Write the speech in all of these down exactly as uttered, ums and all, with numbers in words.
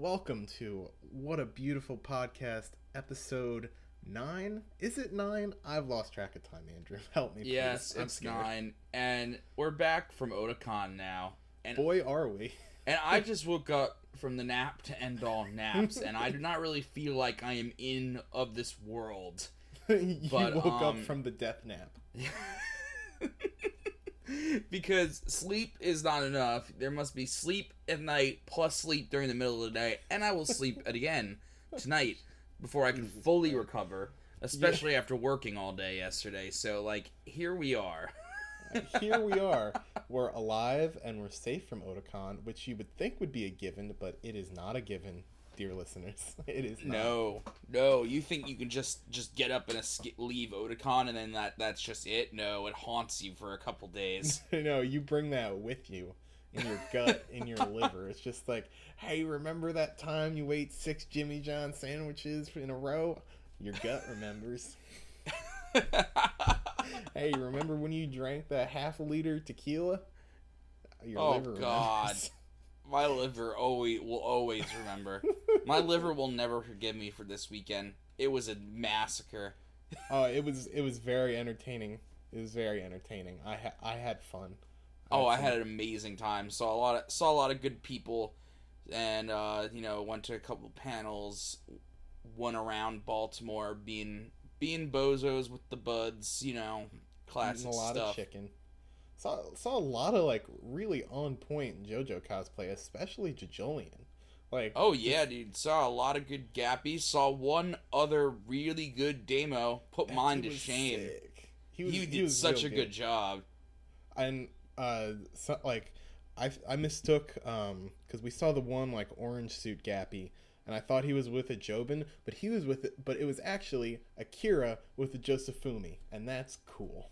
Welcome to What a Beautiful Podcast, episode nine. Is it nine? I've lost track of time, Andrew. Help me, please. Yes, I'm it's scared. nine. And we're back from Otakon now. And boy, are we. And I just woke up from the nap to end all naps, and I do not really feel like I am in of this world. you but, woke um, up from the death nap. Because sleep is not enough. There must be sleep at night plus sleep during the middle of the day, and I will sleep again tonight before I can fully recover, especially yeah. after working all day yesterday. So, like, here we are. Here we are. We're alive and we're safe from Otakon, which you would think would be a given, but it is not a given, dear listeners. It is not. No. No, you think you can just, just get up and escape, leave Otakon and then that, that's just it? No, it haunts you for a couple days. No, you bring that with you in your gut, in your liver. It's just like, hey, remember that time you ate six Jimmy John sandwiches in a row? Your gut remembers. Hey, remember when you drank that half a liter tequila? Your oh, liver God. Remembers. My liver always will always remember. My liver will never forgive me for this weekend. It was a massacre. Oh, uh, it was it was very entertaining. It was very entertaining. I ha- I had fun. I oh, had I fun. had an amazing time. Saw a lot of, saw a lot of good people, and uh, you know, went to a couple panels. One around Baltimore, being being bozos with the buds. You know, classic stuff. A lot stuff. of chicken. Saw saw a lot of, like, really on-point JoJo cosplay, especially JoJolion. Like, oh, yeah, dude. Saw a lot of good Gappies. Saw one other really good demo. Put mine to shame. Sick. He, was, he, he did such a good, good job. And, uh, so, like, I, I mistook, um, because we saw the one, like, orange suit Gappy, and I thought he was with a Jobin, but he was with, it, but it was actually a Kira with a Josefumi, and that's cool.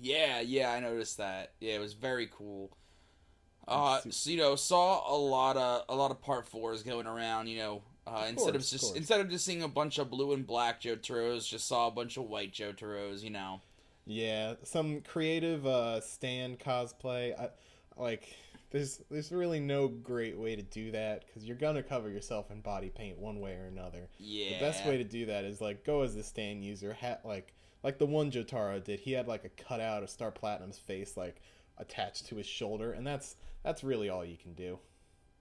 Yeah, yeah, I noticed that. Yeah, it was very cool. Uh, so, you know, saw a lot of a lot of part fours going around. You know, uh, of instead course, of just course. instead of just seeing a bunch of blue and black Jotaros, just saw a bunch of white Jotaros. You know. Yeah, some creative uh, stand cosplay. I, like, there's there's really no great way to do that because you're gonna cover yourself in body paint one way or another. Yeah. The best way to do that is, like, go as the stand user. Hat like. Like the one Jotaro did, he had, like, a cutout of Star Platinum's face, like, attached to his shoulder, and that's that's really all you can do.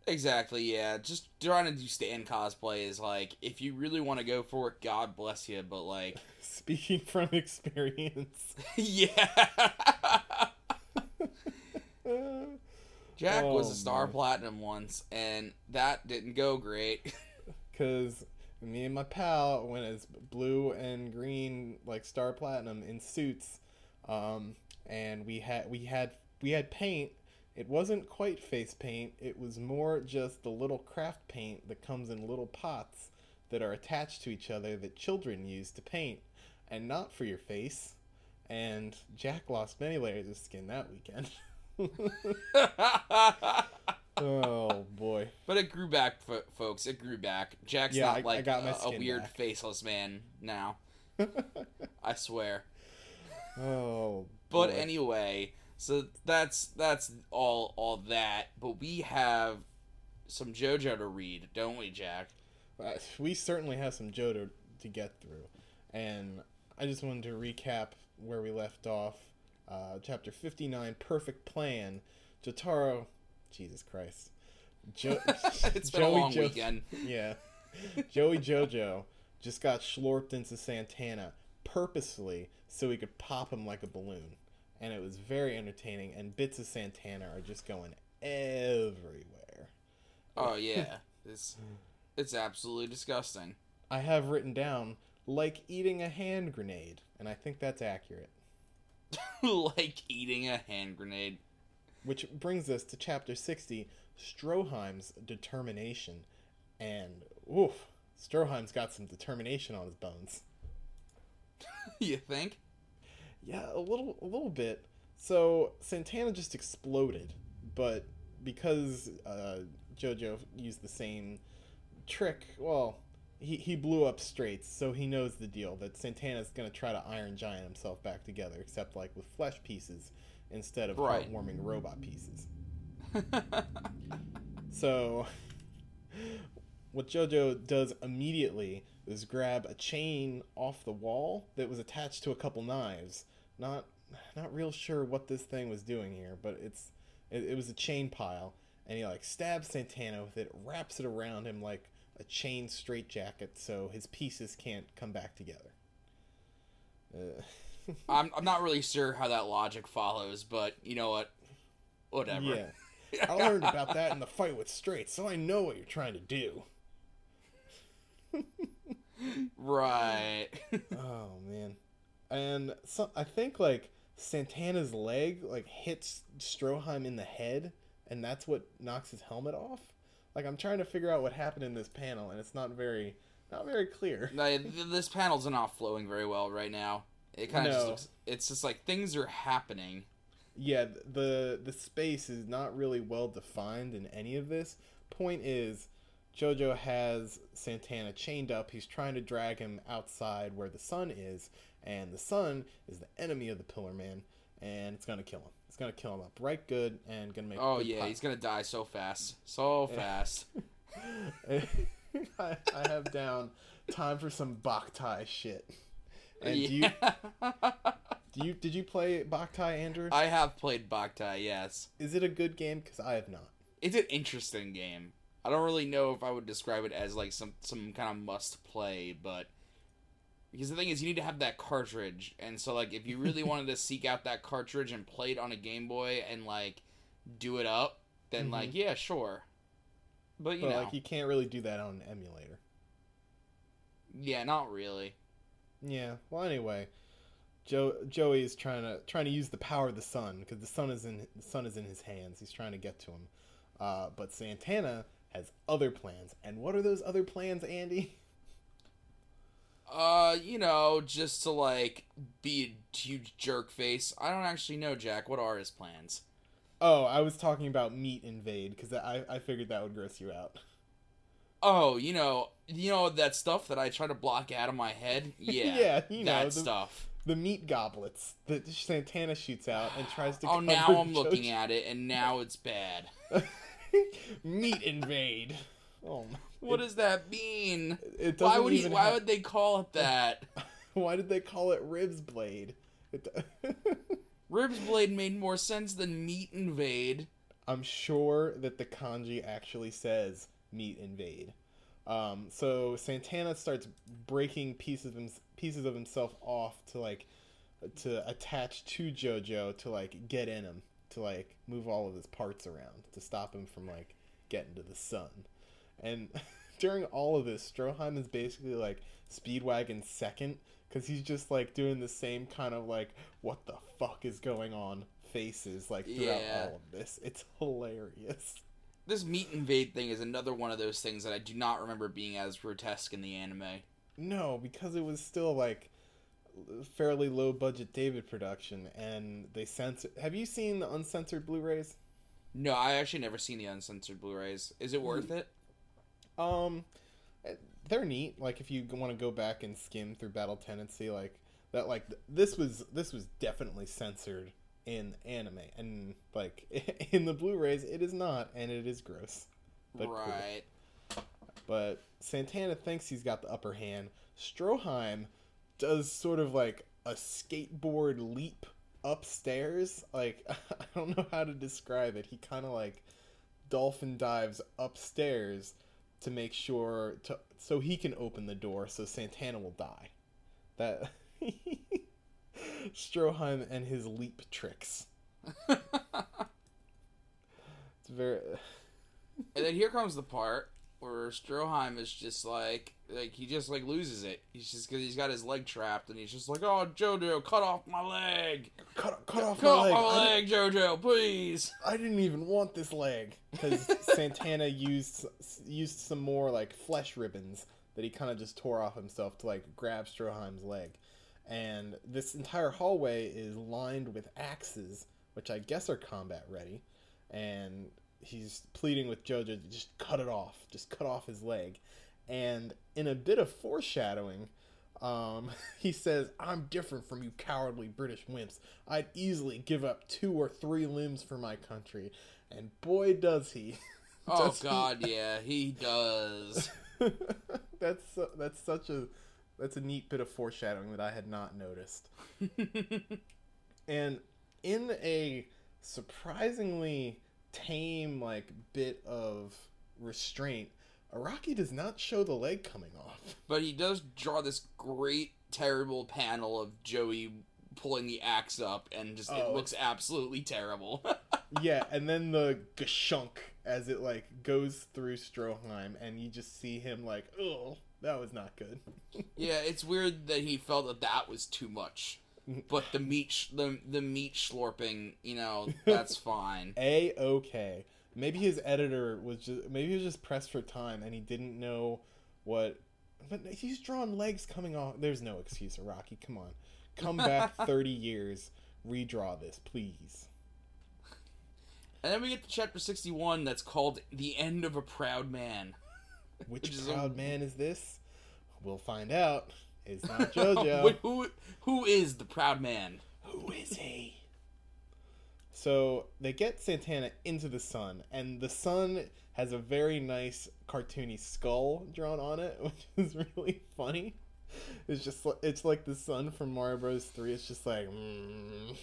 Exactly, yeah. Just trying to do stand cosplay is, like, if you really want to go for it, God bless you, but, like... Speaking from experience. Yeah! Jack oh, was a Star my. Platinum once, and that didn't go great. Because... me and my pal went as blue and green, like, Star Platinum in suits, um, and we had we had we had paint. It wasn't quite face paint. It was more just the little craft paint that comes in little pots that are attached to each other that children use to paint, and not for your face. And Jack lost many layers of skin that weekend. Oh boy! But it grew back, folks. It grew back. Jack's yeah, not I, like I got my a, a weird back. faceless man now. I swear. Oh. But boy. anyway, so that's that's all all that. But we have some JoJo to read, don't we, Jack? Uh, we certainly have some JoJo to get through, and I just wanted to recap where we left off. Uh, chapter fifty-nine, Perfect Plan. Jotaro. Jesus Christ. Jo- it's been Joey a long jo- weekend. Yeah. Joey JoJo just got schlorped into Santana purposely so he could pop him like a balloon. And it was very entertaining, and bits of Santana are just going everywhere. Oh, yeah. It's, it's absolutely disgusting. I have written down, like eating a hand grenade, and I think that's accurate. Like eating a hand grenade. Which brings us to chapter sixty, Stroheim's Determination. And, oof, Stroheim's got some determination on his bones. You think? Yeah, a little a little bit. So, Santana just exploded, but because uh, JoJo used the same trick, well, he, he blew up straights, so he knows the deal, that Santana's going to try to Iron Giant himself back together, except, like, with flesh pieces. Instead of right. heartwarming robot pieces. So, what JoJo does immediately is grab a chain off the wall that was attached to a couple knives. Not not real sure what this thing was doing here, but it's it, it was a chain pile, and he like stabs Santana with it, wraps it around him like a chain straitjacket so his pieces can't come back together. Uh. I'm I'm not really sure how that logic follows, but you know what? Whatever. Yeah. I learned about that in the fight with Straight, so I know what you're trying to do. Right. Oh, man. And so, I think, like, Santana's leg, like, hits Stroheim in the head, and that's what knocks his helmet off. Like, I'm trying to figure out what happened in this panel, and it's not very not very clear. No, this panel's not flowing very well right now. It kind of no. just looks... It's just, like, things are happening. Yeah, the the space is not really well defined in any of this. Point is, JoJo has Santana chained up. He's trying to drag him outside where the sun is, and the sun is the enemy of the Pillar Man, and it's gonna kill him. It's gonna kill him up right good, and gonna make. Oh yeah, pop. He's gonna die so fast, so yeah. fast. I, I have down time for some Boktai shit. And yeah. do you, do you did you play Boktai, Andrew? I have played Boktai, yes. Is it a good game? Because I have not. It's an interesting game. I don't really know if I would describe it as like some some kind of must play, but because the thing is, you need to have that cartridge, and so like if you really wanted to seek out that cartridge and play it on a Game Boy and like do it up, then mm-hmm. like yeah, sure. But you but, know, like you can't really do that on an emulator. Yeah, not really. Yeah, well, anyway, Joe Joey is trying to trying to use the power of the sun because the sun is in the sun is in his hands. He's trying to get to him, uh, but Santana has other plans. And what are those other plans, Andy? Uh, you know, just to like be a huge jerk face. I don't actually know, Jack. What are his plans? Oh, I was talking about meat invade because I I figured that would gross you out. Oh, you know, you know that stuff that I try to block out of my head? Yeah, yeah, you know, that the, stuff. The meat goblets that Santana shoots out and tries to. Oh, now I'm JoJo. Looking at it, and now it's bad. Meat invade. Oh, my. What it, does that mean? It why would he, Why have, would they call it that? Why did they call it Ribs Blade? It, Ribs Blade made more sense than meat invade. I'm sure that the kanji actually says. Meat invade. Um, so Santana starts breaking pieces of him, pieces of himself off to like to attach to JoJo to like get in him to like move all of his parts around to stop him from like getting to the sun. And during all of this, Stroheim is basically like Speedwagon second because he's just like doing the same kind of like what the fuck is going on faces like throughout yeah. all of this. It's hilarious. This meat invade thing is another one of those things that I do not remember being as grotesque in the anime. No, because it was still, like, fairly low-budget David production, and they censored... Have you seen the uncensored Blu-rays? No, I actually never seen the uncensored Blu-rays. Is it worth it? Um, they're neat. Like, if you want to go back and skim through Battle Tendency, like, that, like, this was this was definitely censored. In anime and like in the Blu-rays it is not, and it is gross but right cool. But Santana thinks he's got the upper hand. Stroheim does sort of like a skateboard leap upstairs. Like I don't know how to describe it. He kind of like dolphin dives upstairs to make sure to so he can open the door so Santana will die. That Stroheim and his leap tricks. It's very. And then here comes the part where Stroheim is just like, like he just like loses it. He's just because he's got his leg trapped, and he's just like, "Oh, JoJo, cut off my leg! Cut, cut off cut my leg! Cut off my leg, JoJo, please!" I didn't even want this leg because Santana used used some more like flesh ribbons that he kind of just tore off himself to like grab Stroheim's leg. And this entire hallway is lined with axes, which I guess are combat ready. And he's pleading with JoJo to just cut it off. Just cut off his leg. And in a bit of foreshadowing, um, he says, "I'm different from you cowardly British wimps. I'd easily give up two or three limbs for my country." And boy, does he. Oh, that's, God, yeah, he does. that's uh, that's such a that's a neat bit of foreshadowing that I had not noticed. And in a surprisingly tame, like, bit of restraint, Araki does not show the leg coming off. But he does draw this great, terrible panel of Joey pulling the axe up, and just oh. it looks absolutely terrible. Yeah, and then the gashunk as it, like, goes through Stroheim, and you just see him like, ugh, that was not good. Yeah, it's weird that he felt that that was too much. But the meat, sh- the the meat slurping, you know, that's fine. A-okay. Maybe his editor was just, maybe he was just pressed for time, and he didn't know what, but he's drawn legs coming off. There's no excuse, Araki, come on. Come back thirty years, redraw this, please. And then we get to chapter sixty-one that's called The End of a Proud Man. Which, Which proud a- man is this? We'll find out. It's not JoJo. Wait, who, who is the proud man? Who is he? So they get Santana into the sun, and the sun has a very nice cartoony skull drawn on it, which is really funny. It's just it's like the sun from Mario Bros. three. It's just like, mm.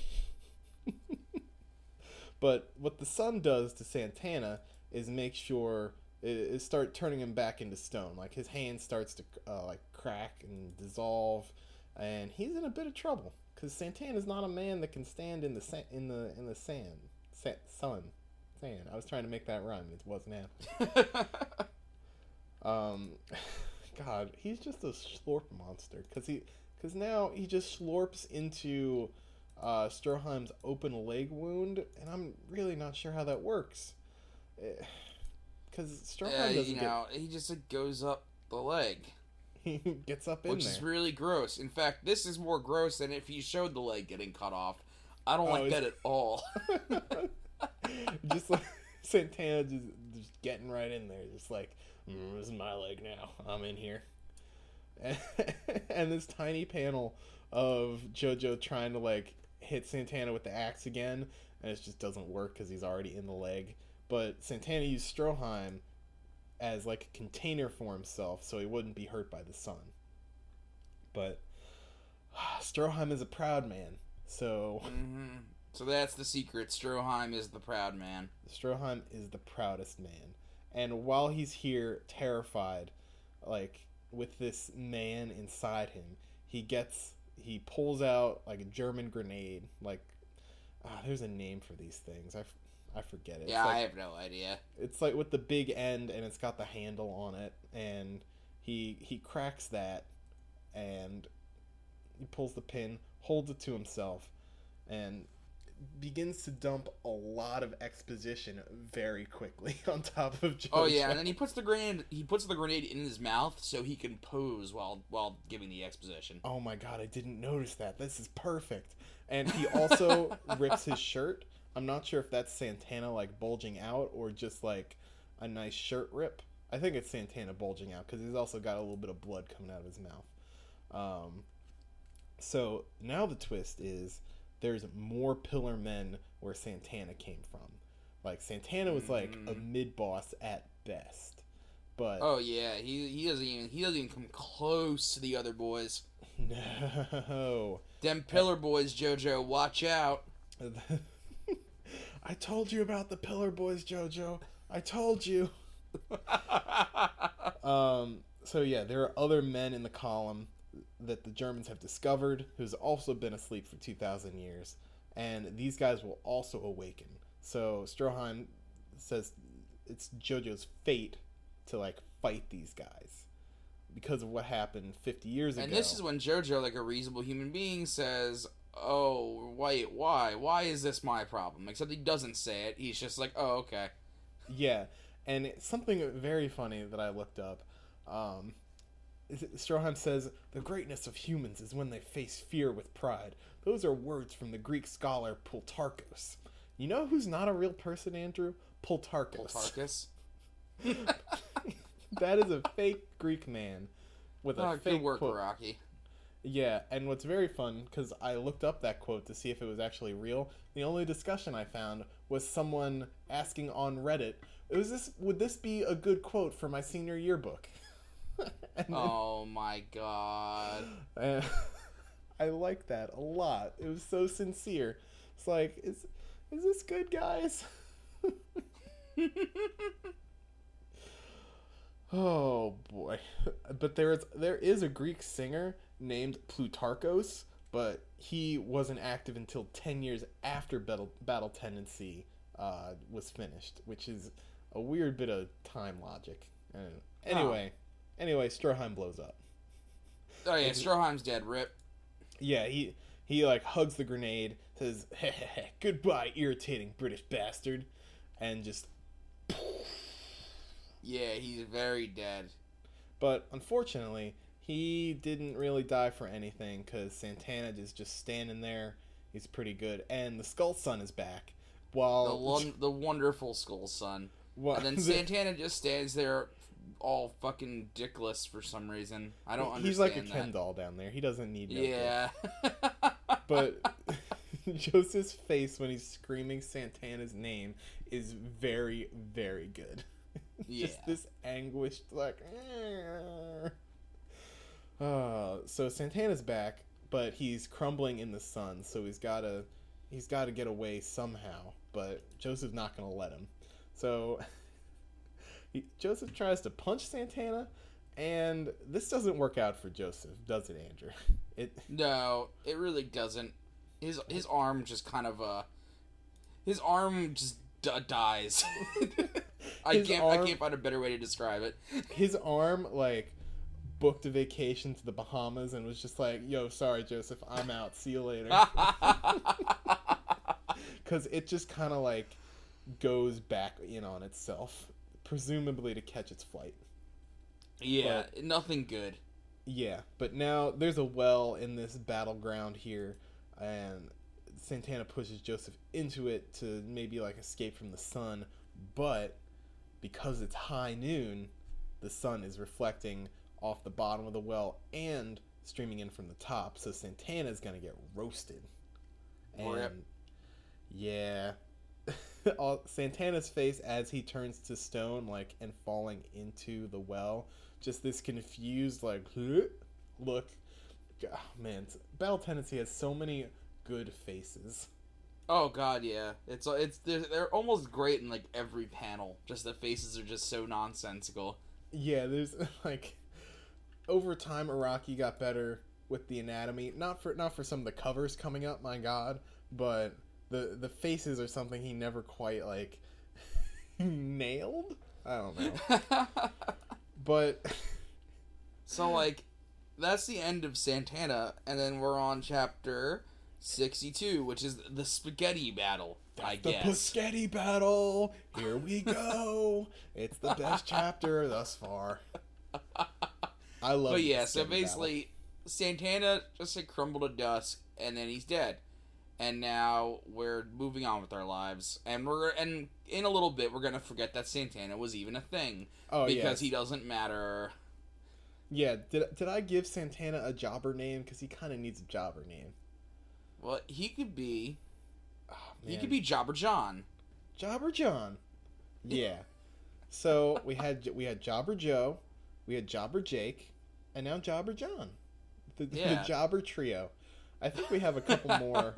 But what the sun does to Santana is make sure. It start turning him back into stone. Like, his hand starts to, uh, like, crack and dissolve, and he's in a bit of trouble because Santana's not a man that can stand in the sa- in the in the sand, sa- sun, sand. I was trying to make that rhyme, it wasn't happening. um, God, he's just a slurp monster because he because now he just slurps into uh, Stroheim's open leg wound, and I'm really not sure how that works. It, Because Stroheim uh, doesn't you know, get... He just like, goes up the leg. He gets up in which there. Which is really gross. In fact, this is more gross than if he showed the leg getting cut off. I don't oh, like that at all. Just like Santana just, just getting right in there. Just like, mm, this is my leg now. I'm in here. And, and this tiny panel of JoJo trying to like hit Santana with the axe again. And it just doesn't work because he's already in the leg. But Santana used Stroheim as, like, a container for himself so he wouldn't be hurt by the sun. But uh, Stroheim is a proud man, so... Mm-hmm. So that's the secret. Stroheim is the proud man. Stroheim is the proudest man. And while he's here, terrified, like, with this man inside him, he gets... He pulls out, like, a German grenade. Like, oh, there's a name for these things. I've... I forget it. Yeah, like, I have no idea. It's like with the big end, and it's got the handle on it, and he he cracks that, and he pulls the pin, holds it to himself, and begins to dump a lot of exposition very quickly on top of JoJo. Oh yeah, and then he puts the grenade he puts the grenade in his mouth so he can pose while while giving the exposition. Oh my God, I didn't notice that. This is perfect. And he also rips his shirt. I'm not sure if that's Santana, like, bulging out or just, like, a nice shirt rip. I think it's Santana bulging out because he's also got a little bit of blood coming out of his mouth. Um, so now the twist is there's more Pillar Men where Santana came from. Like, Santana was, like, mm-hmm. a mid-boss at best. But oh, yeah. He he doesn't even he doesn't even come close to the other boys. No. Them Pillar Boys, JoJo, watch out. I told you about the Pillar Boys, JoJo. I told you. um, so, yeah, there are other men in the column that the Germans have discovered who's also been asleep for two thousand years. And these guys will also awaken. So, Stroheim says it's JoJo's fate to, like, fight these guys because of what happened fifty years ago. And this is when JoJo, like a reasonable human being, says... Oh, wait, why? Why is this my problem? Except he doesn't say it. He's just like, oh, okay. Yeah, and something very funny that I looked up. Um, Stroheim says, the greatness of humans is when they face fear with pride. Those are words from the Greek scholar Plutarchos. You know who's not a real person, Andrew? Plutarchos. Plutarchos? That is a fake Greek man with oh, a fake... Good work, quote. Rocky. Yeah, and what's very fun, because I looked up that quote to see if it was actually real, the only discussion I found was someone asking on Reddit, "Is this would this be a good quote for my senior yearbook?" Then, oh my god. I, I like that a lot. It was so sincere. It's like, is is this good, guys? Oh boy. But there is there is a Greek singer named Plutarchos, but he wasn't active until ten years after Battle, Battle Tendency uh, was finished, which is a weird bit of time logic. I don't know. Anyway, oh. anyway, Stroheim blows up. Oh yeah, Stroheim's dead, rip. Yeah, he, he like hugs the grenade, says, "Heh heh heh, goodbye, irritating British bastard," and just... Yeah, he's very dead. But unfortunately... he didn't really die for anything, because Santana is just standing there. He's pretty good. And the Skull Son is back. While The, won- the wonderful Skull Son. What? And then Santana just stands there all fucking dickless for some reason. I don't he's understand He's like a that. Ken doll down there. He doesn't need no Yeah. But Joseph's face when he's screaming Santana's name is very, very good. Yeah. Just this anguished, like... Arr. Uh, so Santana's back, but he's crumbling in the sun, so he's gotta he's gotta get away somehow, but Joseph's not gonna let him. So he, Joseph tries to punch Santana, and this doesn't work out for Joseph, does it, Andrew? It No, it really doesn't. His his arm just kind of uh his arm just d- dies. I his can't arm, I can't find a better way to describe it. His arm like booked a vacation to the Bahamas and was just like, "Yo, sorry, Joseph, I'm out. See you later." Because it just kind of like goes back in on itself, presumably to catch its flight. Yeah, but, nothing good. Yeah, but now there's a well in this battleground here, and Santana pushes Joseph into it to maybe like escape from the sun, but because it's high noon, the sun is reflecting off the bottom of the well and streaming in from the top, so Santana's gonna get roasted. And Rip. yeah, Santana's face as he turns to stone, like, and falling into the well, just this confused, like, look. Oh, man, Battle Tendency has so many good faces. Oh god, yeah, it's it's they're, they're almost great in like every panel. Just the faces are just so nonsensical. Yeah, there's like. Over time, Araki got better with the anatomy. Not for not for some of the covers coming up, my god, but the the faces are something he never quite, like, nailed? I don't know. But... So, like, that's the end of Santana, and then we're on chapter sixty-two, which is the spaghetti battle, that's I the guess. The spaghetti battle! Here we go! It's the best chapter thus far. I love But yeah, so basically, battle. Santana just like crumbled to dust, and then he's dead. And now we're moving on with our lives, and we're and in a little bit we're gonna forget that Santana was even a thing. Oh, because yes. he doesn't matter. Yeah, did did I give Santana a jobber name? Because he kind of needs a jobber name. Well, he could be. Oh, he could be Jobber John. Jobber John. Yeah. So we had we had Jobber Joe, we had Jobber Jake. And now Jobber John. The, yeah. the Jobber Trio. I think we have a couple more.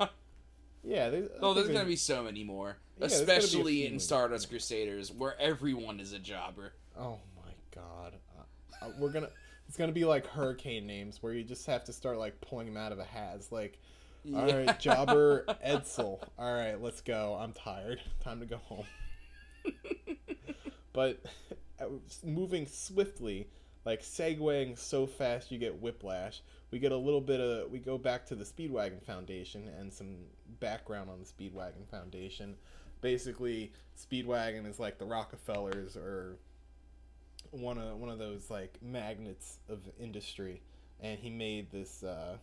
Yeah. There's, oh, there's going to be so many more. Yeah, especially in Stardust Crusaders, where everyone is a jobber. Oh, my God. Uh, we're gonna. It's going to be like hurricane names, where you just have to start, like, pulling them out of a hat. It's like, yeah. All right, Jobber Edsel. All right, let's go. I'm tired. Time to go home. But moving swiftly... Like, segueing so fast you get whiplash. We get a little bit of... We go back to the Speedwagon Foundation and some background on the Speedwagon Foundation. Basically, Speedwagon is like the Rockefellers or one of one of those, like, magnates of industry. And he made this uh,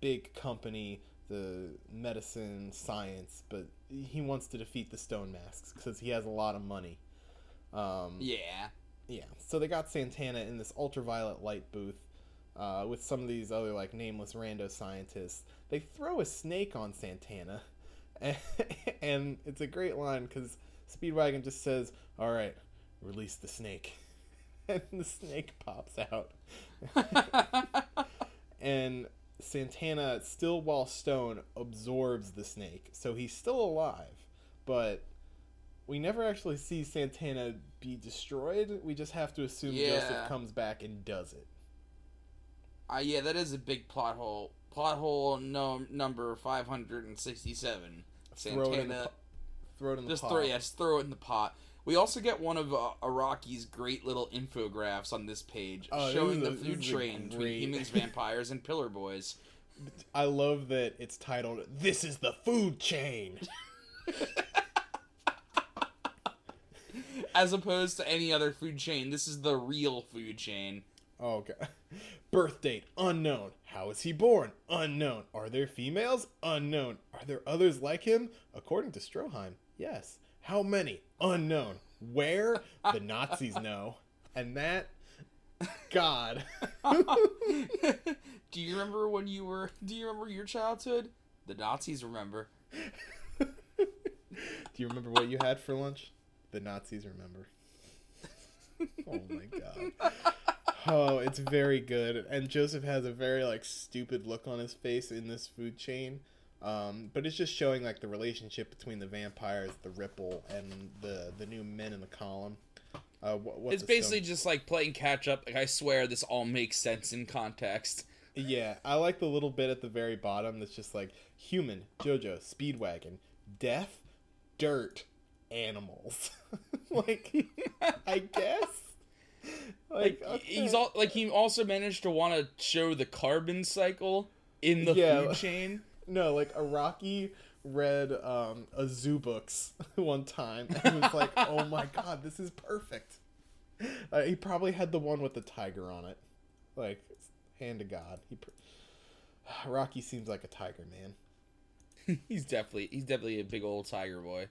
big company, the medicine, science, but he wants to defeat the Stone Masks because he has a lot of money. Um, yeah. Yeah, so they got Santana in this ultraviolet light booth, uh, with some of these other, like, nameless rando scientists. They throw a snake on Santana, and, and it's a great line, because Speedwagon just says, all right, release the snake. And the snake pops out. And Santana, still while stone, absorbs the snake. So he's still alive, but we never actually see Santana be destroyed. We just have to assume yeah. Joseph comes back and does it. Uh, yeah, that is a big plot hole. Plot hole no, number five hundred sixty-seven. Santana. Throw it in the, throw it in the just pot. Throw, yes, throw it in the pot. We also get one of uh, Araki's great little infographs on this page, oh, showing this a, the food train between humans, vampires, and pillar boys. I love that it's titled, This is the Food Chain! As opposed to any other food chain, this is the real food chain. Oh, okay. Birth date, unknown. How is he born? Unknown. Are there females? Unknown. Are there others like him? According to Stroheim, yes. How many? Unknown. Where? The Nazis know. And that... God. Do you remember when you were... Do you remember your childhood? The Nazis remember. Do you remember what you had for lunch? The Nazis remember. Oh my God. Oh, it's very good. And Joseph has a very, like, stupid look on his face in this food chain. Um, but it's just showing, like, the relationship between the vampires, the Ripple, and the, the new men in the column. Uh, what, what's it's basically stone? Just, like, playing catch-up. Like, I swear this all makes sense in context. Yeah, I like the little bit at the very bottom that's just like, human, JoJo, Speedwagon, death, dirt, animals. Like, I guess? Like, like okay. he's all, like he also managed to want to show the carbon cycle in the yeah. food chain. No, like, Araki read um, a zoo books one time, and was like, oh my God, this is perfect. Uh, he probably had the one with the tiger on it. Like, hand to God. He pr- Araki seems like a tiger, man. he's definitely he's definitely a big old tiger boy.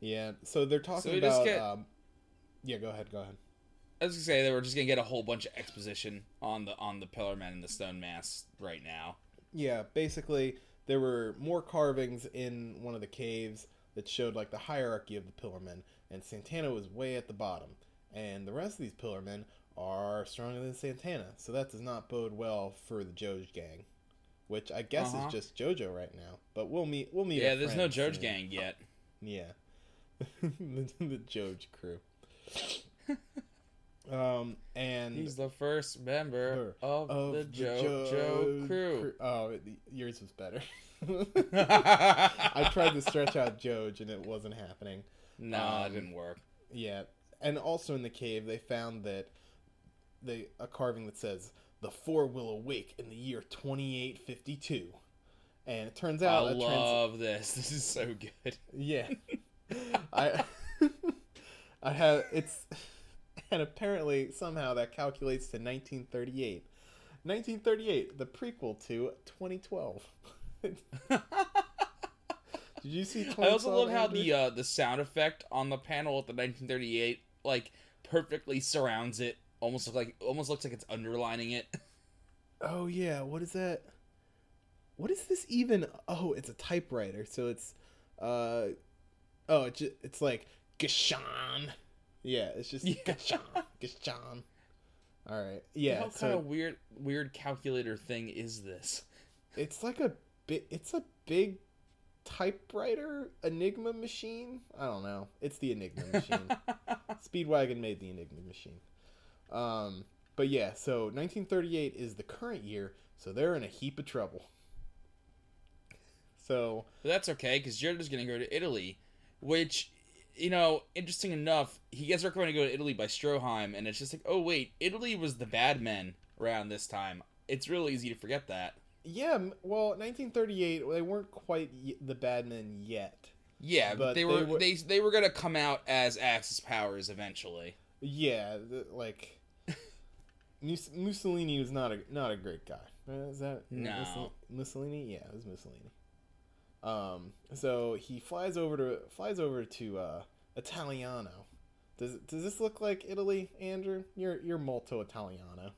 Yeah, so they're talking so about... Get... Um, yeah, go ahead, go ahead. I was going to say, they were just going to get a whole bunch of exposition on the on the Pillar Men and the Stone Mass right now. Yeah, basically, there were more carvings in one of the caves that showed, like, the hierarchy of the Pillarmen, and Santana was way at the bottom, and the rest of these Pillarmen are stronger than Santana, so that does not bode well for the Joj gang, which I guess uh-huh. is just JoJo right now, but we'll meet we'll meet. Yeah, there's no Joj soon. Gang yet. Yeah. the, the Joj crew. Um, and he's the first member of, of the, the JoJo jo crew. Oh, yours was better. I tried to stretch out Joj and it wasn't happening. No, um, it didn't work. Yeah. And also in the cave, they found that they, a carving that says, the four will awake in the year twenty-eight fifty-two. And it turns out... I love trans- this. This is so good. Yeah. I, I have... It's... And apparently, somehow, that calculates to nineteen thirty-eight. nineteen thirty-eight, the prequel to twenty twelve. Did you see twenty twelve? I also love how the uh, the sound effect on the panel at the nineteen thirty-eight, like, perfectly surrounds it. Almost looks like almost looks like it's underlining it. Oh, yeah. What is that? What is this even? Oh, it's a typewriter. So it's, uh, oh, it just, it's like, Gashan. Yeah, it's just yeah. Gachan, Gachan. All right, yeah. What so kind of weird, weird calculator thing is this? It's like a bit. It's a big typewriter Enigma machine. I don't know. It's the Enigma machine. Speedwagon made the Enigma machine. Um, but yeah, so nineteen thirty-eight is the current year, so they're in a heap of trouble. So but that's okay, because Jared's going to go to Italy, which. You know, interesting enough, he gets recommended to go to Italy by Stroheim, and it's just like, oh wait, Italy was the bad men around this time. It's real easy to forget that. Yeah, well, nineteen thirty-eight, they weren't quite the bad men yet. Yeah, but they were they were, they, they were gonna come out as Axis powers eventually. Yeah, like Mussolini was not a not a great guy. Is that no Mussolini? Yeah, it was Mussolini. Um, so he flies over to, flies over to, uh, Italiano. Does, does this look like Italy, Andrew? You're, you're molto Italiano.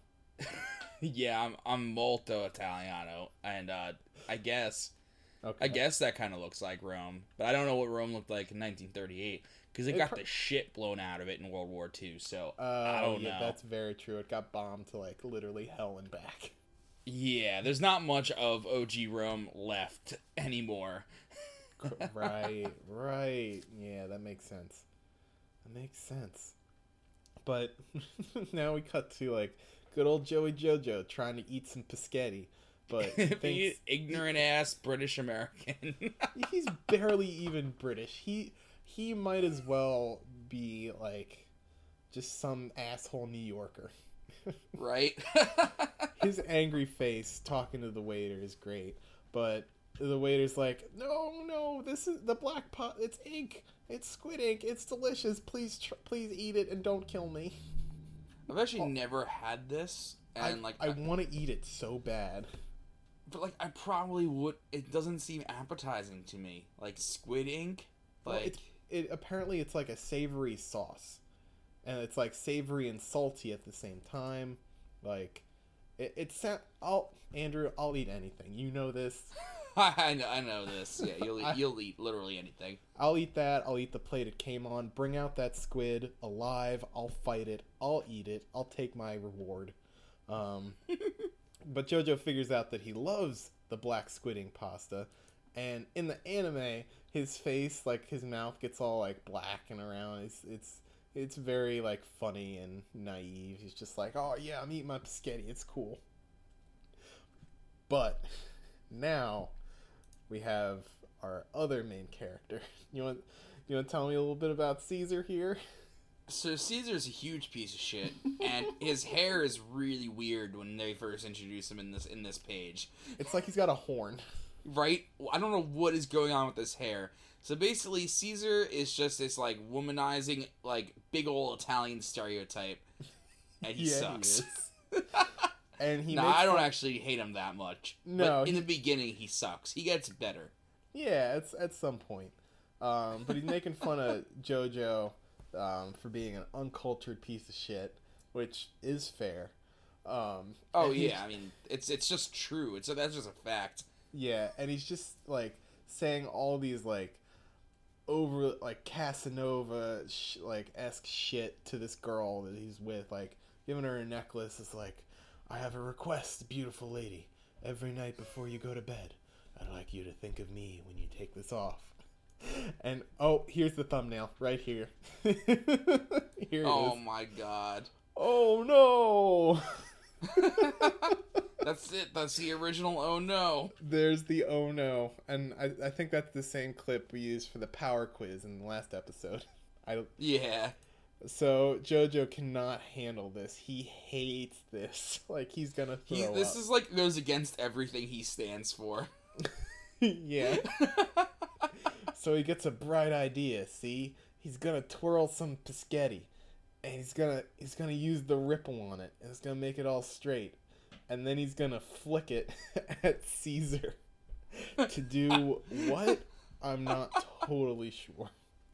Yeah, I'm I'm molto Italiano, and uh, I guess, okay. I guess that kind of looks like Rome, but I don't know what Rome looked like in nineteen thirty-eight because it, it got pro- the shit blown out of it in World War Two. So uh, I don't yeah, know. That's very true. It got bombed to like literally hell and back. Yeah, there's not much of O G Rome left anymore. Right, right. Yeah, that makes sense. That makes sense. But now we cut to like good old Joey JoJo trying to eat some pescetti, but thinks... ignorant ass British American. He's barely even British. He he might as well be like just some asshole New Yorker. Right. His angry face talking to the waiter is great, but the waiter's like, "No, no, this is the black pot. It's ink. It's squid ink. It's delicious. Please, tr- please eat it and don't kill me." I've actually oh. never had this, and I, like I, I want to eat it so bad, but like I probably would. It doesn't seem appetizing to me. Like squid ink, like well, it, it apparently it's like a savory sauce, and it's like savory and salty at the same time. Like it, it's. I'll Andrew. I'll eat anything. You know this. I know, I know this. Yeah, you'll eat, you'll eat literally anything. I'll eat that. I'll eat the plate it came on. Bring out that squid alive. I'll fight it. I'll eat it. I'll take my reward. Um, but JoJo figures out that he loves the black squid ink pasta, and in the anime, his face, like his mouth, gets all like black and around. It's it's it's very like funny and naive. He's just like, "Oh yeah, I'm eating my pescetti. It's cool." But now we have our other main character. You want you want to tell me a little bit about Caesar here? So Caesar's a huge piece of shit, and his hair is really weird when they first introduce him in this in this page. It's like he's got a horn. Right? I don't know what is going on with this hair. So basically, Caesar is just this like womanizing, like big old Italian stereotype, and he yeah, sucks. He is. And he no, I don't like, actually hate him that much. No, but in he, the beginning, he sucks. He gets better. Yeah, it's at some point. Um, but he's making fun of JoJo um, for being an uncultured piece of shit, which is fair. Um, oh yeah, he, I mean it's it's just true. It's that's just a fact. Yeah, and he's just like saying all these like over like Casanova sh- like esque shit to this girl that he's with, like giving her a necklace. It's like, "I have a request, beautiful lady. Every night before you go to bed, I'd like you to think of me when you take this off." And, oh, here's the thumbnail, right here. Here it oh, is. Oh, my God. Oh, no! That's it. That's the original oh, no. There's the oh, no. And I, I think that's the same clip we used for the power quiz in the last episode. I Yeah. So JoJo cannot handle this. He hates this. Like he's gonna throw he, this up. Is like goes against everything he stands for. Yeah. So he gets a bright idea. See, he's gonna twirl some pescetti, and he's gonna he's gonna use the ripple on it, and it's gonna make it all straight, and then he's gonna flick it at Caesar to do what? I'm not totally sure.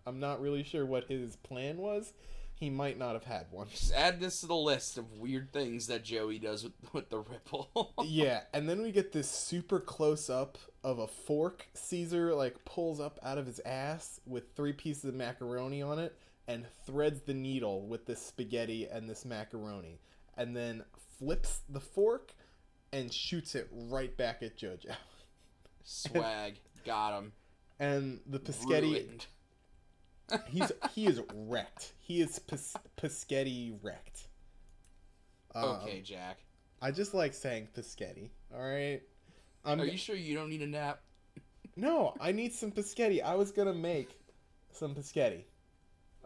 I'm not really sure what his plan was. He might not have had one. Just add this to the list of weird things that Joey does with, with the ripple. Yeah, and then we get this super close-up of a fork Caesar, like, pulls up out of his ass with three pieces of macaroni on it and threads the needle with this spaghetti and this macaroni, and then flips the fork and shoots it right back at JoJo. Swag. And, got him. And the pescetti... Ruined. He's he is wrecked. He is pes- pescetti wrecked. Um, okay, Jack. I just like saying pescetti. All right. I'm Are you sure you don't need a nap? No, I need some pescetti. I was gonna make some pescetti,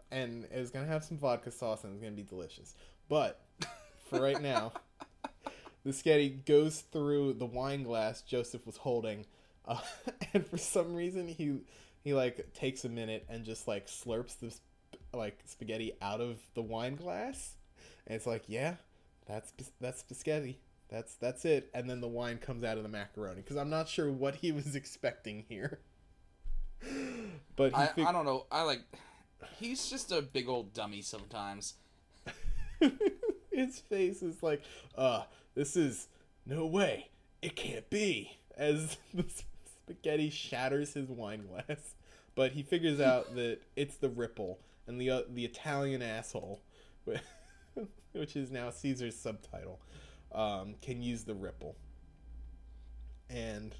and it was gonna have some vodka sauce, and it was gonna be delicious. But for right now, the pescetti goes through the wine glass Joseph was holding, uh, and for some reason he. He, like, takes a minute and just, like, slurps the, like, spaghetti out of the wine glass. And it's like, yeah, that's that's spaghetti. That's that's it. And then the wine comes out of the macaroni. Because I'm not sure what he was expecting here. But he I, fig- I don't know. I, like, he's just a big old dummy sometimes. His face is like, uh, This is no way. It can't be. As the spaghetti shatters his wine glass, but he figures out that it's the Ripple and the uh, the Italian asshole, which is now Caesar's subtitle, um, can use the Ripple. And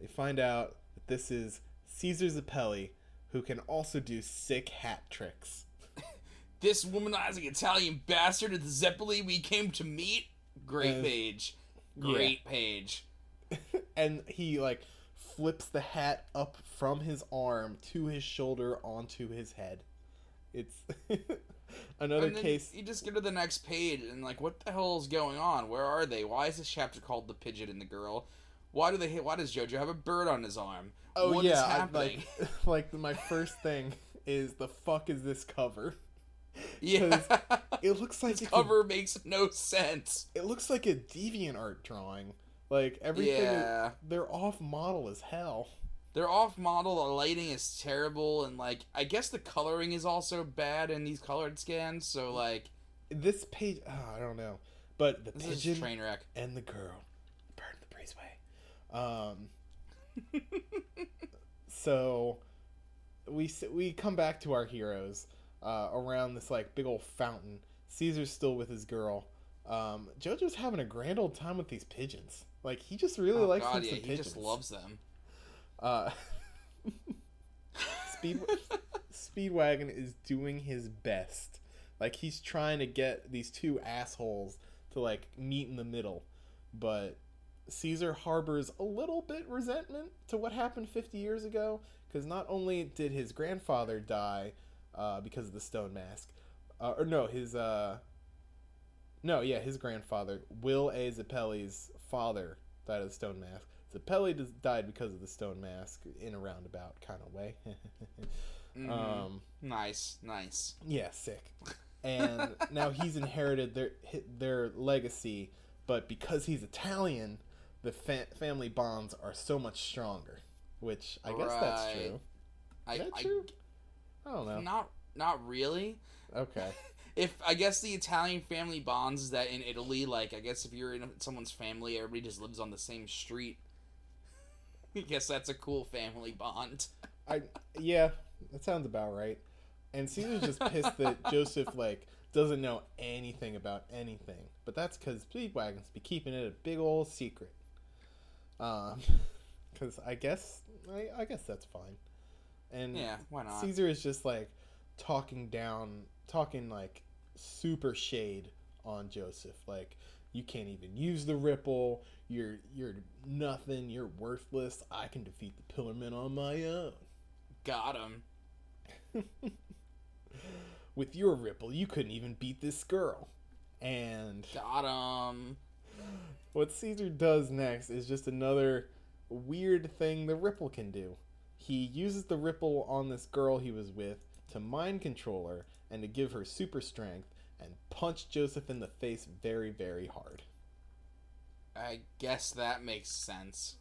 they find out that this is Caesar Zeppeli, who can also do sick hat tricks. This womanizing Italian bastard at the Zeppeli we came to meet? Great uh, page. Great yeah. page. And he, like, flips the hat up from his arm to his shoulder onto his head. It's another and then case. You just go to the next page and, like, what the hell is going on? Where are they? Why is this chapter called The Pigeon and the Girl? Why do they? Why does JoJo have a bird on his arm? Oh, what yeah. is happening? I, like, like, my first thing is, the fuck is this cover? Yeah. It looks like... This it cover can, makes no sense. It looks like a DeviantArt drawing. Like, everything... Yeah. Is, they're off-model as hell. They're off-model, the lighting is terrible, and, like, I guess the coloring is also bad in these colored scans, so, like... This page... Oh, I don't know. But the pigeon train wreck. And the girl burned the breezeway. Um, so we we come back to our heroes uh, around this like big old fountain. Caesar's still with his girl. Um, JoJo's having a grand old time with these pigeons. Like he just really oh, likes God, yeah, some he pigeons. Just loves them. Uh, Speed Speedwagon is doing his best. Like he's trying to get these two assholes to like meet in the middle, but Caesar harbors a little bit resentment to what happened fifty years ago, because not only did his grandfather die uh, because of the stone mask, uh, or no, his, uh, no, yeah, his grandfather, Will A. Zeppeli's father, died of the stone mask. Zeppeli dis- died because of the stone mask in a roundabout kind of way. mm-hmm. um, nice, nice. Yeah, sick. And now he's inherited their their legacy, but because he's Italian, the fa- family bonds are so much stronger, which I right. guess that's true. I, Is that I, true? I don't know. Not, not really. Okay. If I guess the Italian family bonds is that in Italy, like I guess if you're in someone's family, everybody just lives on the same street. I guess that's a cool family bond. I yeah, that sounds about right. And Caesar's just pissed that Joseph like doesn't know anything about anything, but that's because Speedwagon's be keeping it a big old secret. Um, because I guess I, I guess that's fine. And yeah, why not? Caesar is just like talking down, talking like super shade on Joseph. Like you can't even use the Ripple. You're you're nothing. You're worthless. I can defeat the Pillarmen on my own. Got him. With your Ripple, you couldn't even beat this girl. And got him. What Caesar does next is just another weird thing the Ripple can do. He uses the Ripple on this girl he was with to mind control her and to give her super strength and punch Joseph in the face very, very hard. I guess that makes sense.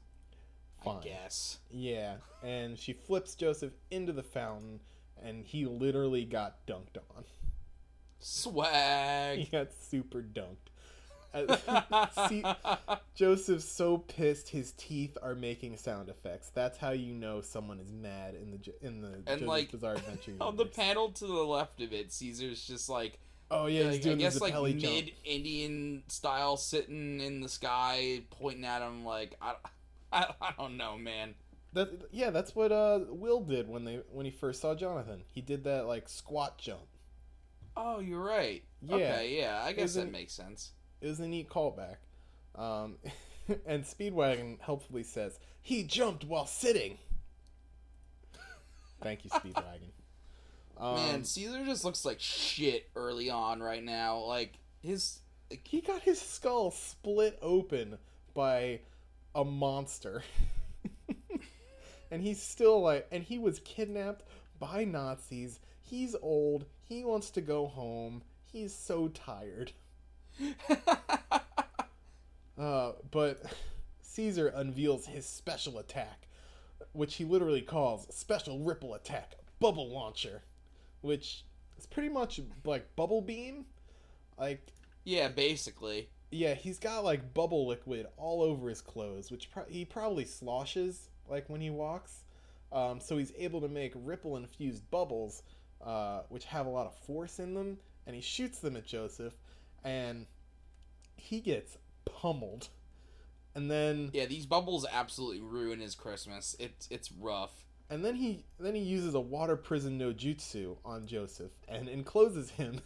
Fine. I guess. Yeah, and she flips Joseph into the fountain, and he literally got dunked on. Swag! He got super dunked. See, Joseph's so pissed his teeth are making sound effects. That's how you know someone is mad in the in the and like, Bizarre Adventure universe. On the panel to the left of it, Caesar's just like, oh yeah, like, he's doing I guess like jump. Mid-Indian style, sitting in the sky, pointing at him like I, I, I don't know, man. That yeah, that's what uh, Will did when they when he first saw Jonathan. He did that like squat jump. Oh, you're right. Yeah, okay, yeah, I guess Isn't, that makes sense. It was a neat callback. Um, and Speedwagon helpfully says, he jumped while sitting. Thank you, Speedwagon. Um, Man, Caesar just looks like shit early on right now. Like, his... Like, he got his skull split open by a monster. And he's still like... And he was kidnapped by Nazis. He's old. He wants to go home. He's so tired. uh, but Caesar unveils his special attack, which he literally calls Special Ripple Attack Bubble Launcher, which is pretty much like Bubble Beam. Like, yeah, basically. Yeah, he's got like bubble liquid all over his clothes, which pro- he probably sloshes like when he walks. Um, so he's able to make ripple-infused bubbles, uh, which have a lot of force in them, and he shoots them at Joseph, and he gets pummeled. And then yeah, these bubbles absolutely ruin his Christmas. It's it's rough. And then he then he uses a water prison no jutsu on Joseph and encloses him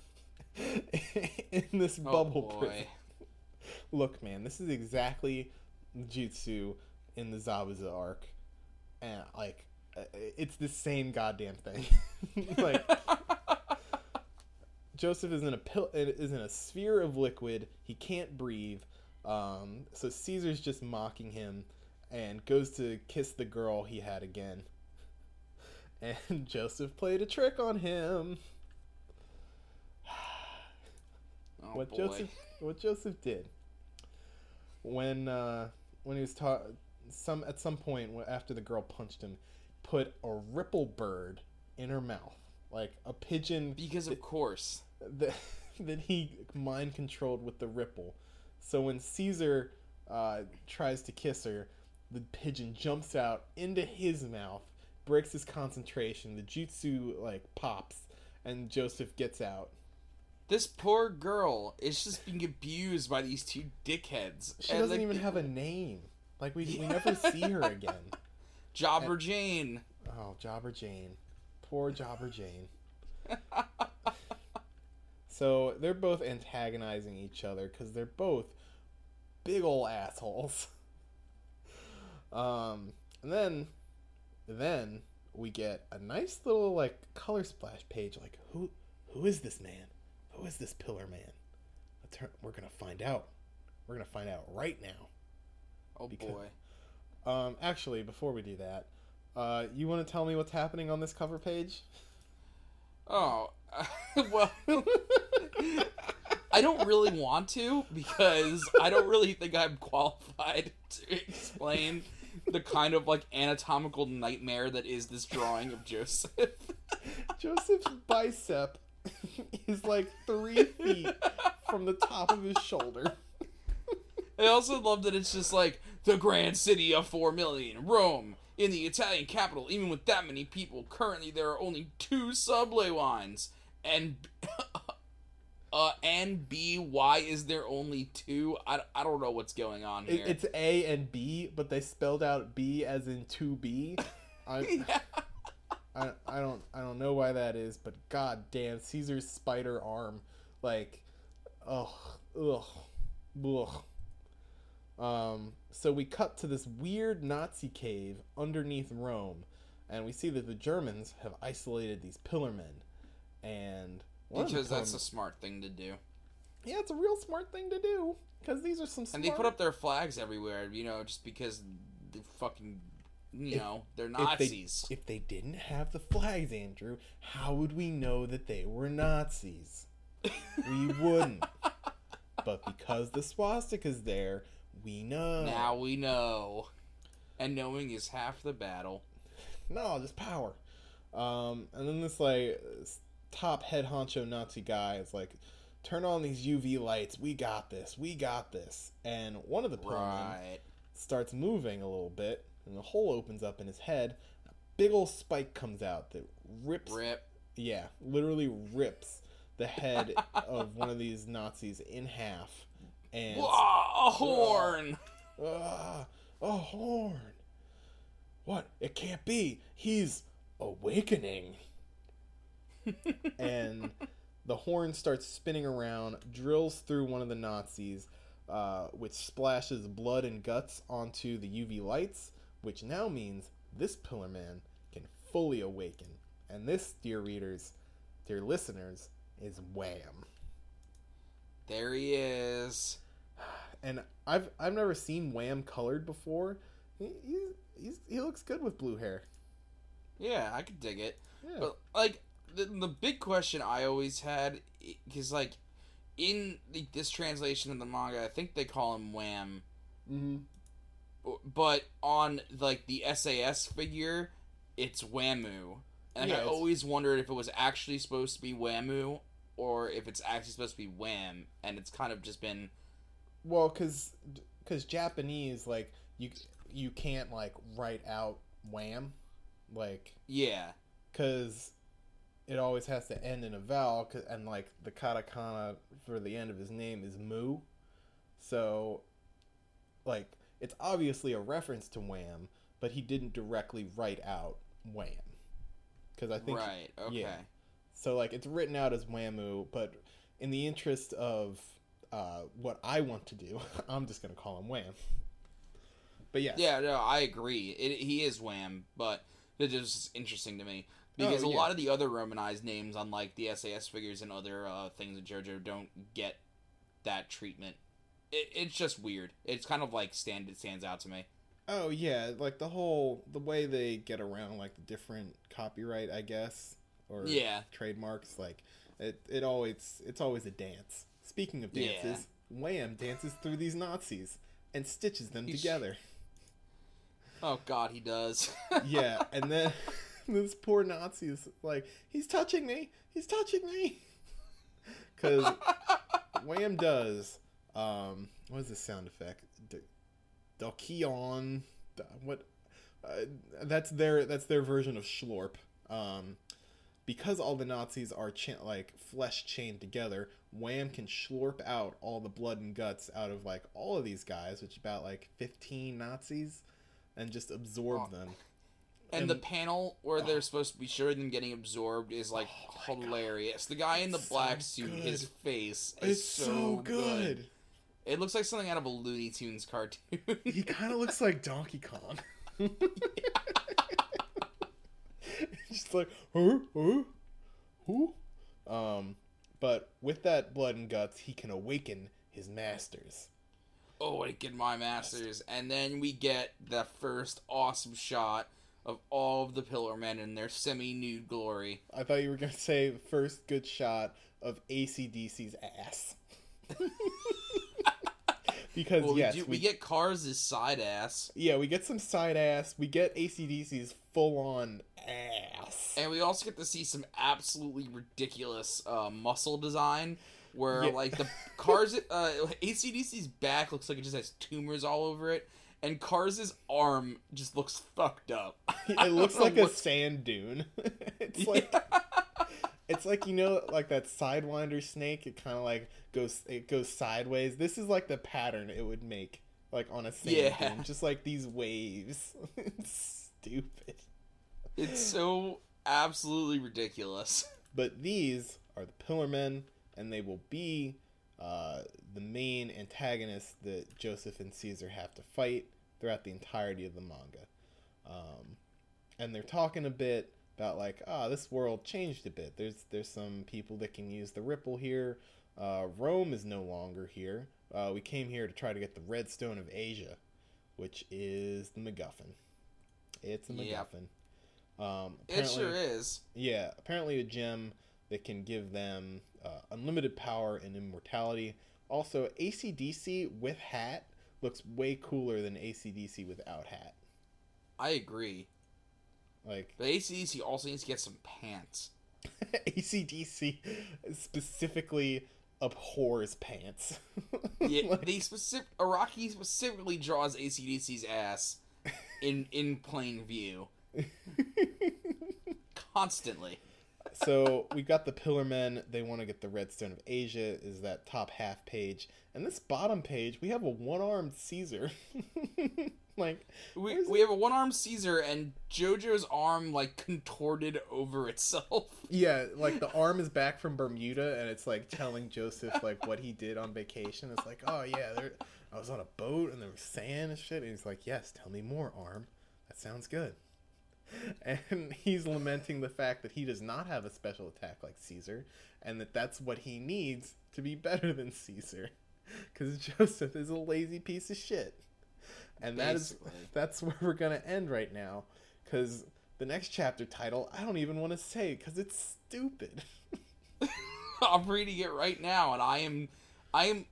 in this oh bubble boy. prison. Look, man, this is exactly jutsu in the Zabuza arc. And, like, it's the same goddamn thing. Like, Joseph is in a pill- is in a sphere of liquid. He can't breathe. Um, so Caesar's just mocking him and goes to kiss the girl he had again. And Joseph played a trick on him. Oh, what boy. Joseph what Joseph did when uh, when he was taught. Some at some point after the girl punched him, put a ripple bird in her mouth, like a pigeon. Because of that, course, that, that he mind controlled with the ripple. So when Caesar uh, tries to kiss her, the pigeon jumps out into his mouth, breaks his concentration. The jutsu like pops, and Joseph gets out. This poor girl is just being abused by these two dickheads. She and doesn't like, even have a name. Like, we, we never see her again. Jobber and, Jane. Oh, Jobber Jane. Poor Jobber Jane. So, they're both antagonizing each other because they're both big ol' assholes. Um, and then, then we get a nice little, like, color splash page. Like, who who is this man? Who is this pillar man? We're going to find out. We're going to find out right now. Oh, because, boy. Um, actually, before we do that, uh, you want to tell me what's happening on this cover page? Oh, uh, well, I don't really want to because I don't really think I'm qualified to explain the kind of, like, anatomical nightmare that is this drawing of Joseph. Joseph's bicep is, like, three feet from the top of his shoulder. I also love that it's just like, the grand city of four million, Rome, in the Italian capital, even with that many people, currently there are only two subway lines, and, uh, and B, why is there only two? I, I don't know what's going on here. It's A and B, but they spelled out B as in two B. I, yeah. I, I don't, I don't know why that is, but goddamn, Caesar's spider arm, like, ugh, ugh, ugh. Um, so we cut to this weird Nazi cave underneath Rome, and we see that the Germans have isolated these pillar men, and one because that's men, a smart thing to do. Yeah, it's a real smart thing to do because these are some. Smart... And they put up their flags everywhere, you know, just because they fucking, you if, know, they're Nazis. If they, if they didn't have the flags, Andrew, how would we know that they were Nazis? We wouldn't. But because the swastika's there. We know. Now we know. And knowing is half the battle. No, just power. Um, and then this, like, top head honcho Nazi guy is like, turn on these U V lights. We got this. We got this. And one of the pillar right. men starts moving a little bit, and the hole opens up in his head. A big old spike comes out that rips. Rip. Yeah, literally rips the head of one of these Nazis in half. And Whoa, a horn! Uh, uh, a horn! What? It can't be! He's awakening! And the horn starts spinning around, drills through one of the Nazis, uh, which splashes blood and guts onto the U V lights, which now means this pillar man can fully awaken. And this, dear readers, dear listeners, is Wham! There he is. And I've I've never seen Wham colored before. He he's, he looks good with blue hair. Yeah, I could dig it. Yeah. But like the, the big question I always had is like in the, this translation of the manga, I think they call him Wham. Mm-hmm. But on like the S A S figure, it's Whamu, and yeah, I it's... always wondered if it was actually supposed to be Whamu or if it's actually supposed to be Wham, and it's kind of just been Well, because because Japanese, like, you you can't, like, write out Wham. Like, yeah. Because it always has to end in a vowel, cause, and, like, the katakana for the end of his name is Mu. So, like, it's obviously a reference to Wham, but he didn't directly write out Wham. Because I think... Right, okay. Yeah. So, like, it's written out as Whamu, but in the interest of uh, what I want to do, I'm just going to call him Wham. But, yeah. Yeah, no, I agree. It, he is Wham, but it is interesting to me. Because oh, yeah. a lot of the other Romanized names, unlike the S A S figures and other uh, things in JoJo, don't get that treatment. It, it's just weird. It's kind of, like, stand, it stands out to me. Oh, yeah. Like, the whole... The way they get around, like, the different copyright, I guess... Or yeah. trademarks, like it. It always it's always a dance. Speaking of dances, yeah. Wham dances through these Nazis and stitches them he together. Sh- oh God, he does. Yeah, and then this poor Nazi is like, he's touching me, he's touching me, because Wham does. Um, what is the sound effect? Dokion. D- what? Uh, that's their that's their version of Schlorp. Um. Because all the Nazis are, cha- like, flesh-chained together, Wham can schlorp out all the blood and guts out of, like, all of these guys, which is about, like, fifteen Nazis, and just absorb oh. them. And, and the panel where oh. they're supposed to be showing them getting absorbed is, like, oh hilarious. God. The guy in the so black suit, good. his face is it's so, so good. good. It looks like something out of a Looney Tunes cartoon. He kind of looks like Donkey Kong. Yeah. Just like, huh, huh, huh. Um, but with that blood and guts, he can awaken his masters. Oh, awaken my masters. And then we get the first awesome shot of all of the Pillar Men in their semi-nude glory. I thought you were going to say the first good shot of A C D C's ass. Because, well, yes. We, do, we, we get Cars' side ass. Yeah, we get some side ass. We get A C D C's full-on ass. And we also get to see some absolutely ridiculous uh, muscle design, where, yeah. like, the Cars... Uh, A C D C's back looks like it just has tumors all over it, and Cars' arm just looks fucked up. It looks like a what's... sand dune. It's like... Yeah. It's like, you know, like that Sidewinder snake, it kind of like goes, it goes sideways. This is like the pattern it would make, like on a sand yeah. dune, just like these waves. It's stupid. It's so absolutely ridiculous. But these are the Pillar Men, and they will be uh, the main antagonists that Joseph and Caesar have to fight throughout the entirety of the manga. Um, and they're talking a bit about, like, ah, oh, this world changed a bit. There's there's some people that can use the ripple here. Uh, Rome is no longer here. Uh, we came here to try to get the Redstone of Asia, which is the MacGuffin. It's a MacGuffin. Yep. Um, it sure is. Yeah, apparently a gem that can give them uh, unlimited power and immortality. Also, A C D C with hat looks way cooler than A C D C without hat. I agree. Like, but A C D C also needs to get some pants. A C D C specifically abhors pants. Yeah, like, they specific Araki specifically draws A C D C's ass in in plain view constantly. So we've got the Pillar Men. They want to get the Redstone of Asia. Is that top half page? And this bottom page, we have a one-armed Caesar. Like, we we have a one-armed Caesar, and JoJo's arm, like, contorted over itself. Yeah, like, the arm is back from Bermuda, and it's, like, telling Joseph, like, what he did on vacation. It's like, oh, yeah, there, I was on a boat, and there was sand and shit. And he's like, yes, tell me more, arm. That sounds good. And he's lamenting the fact that he does not have a special attack like Caesar, and that that's what he needs to be better than Caesar. Because Joseph is a lazy piece of shit. And that is, that's where we're going to end right now, because the next chapter title, I don't even want to say, because it's stupid. I'm reading it right now, and I am I am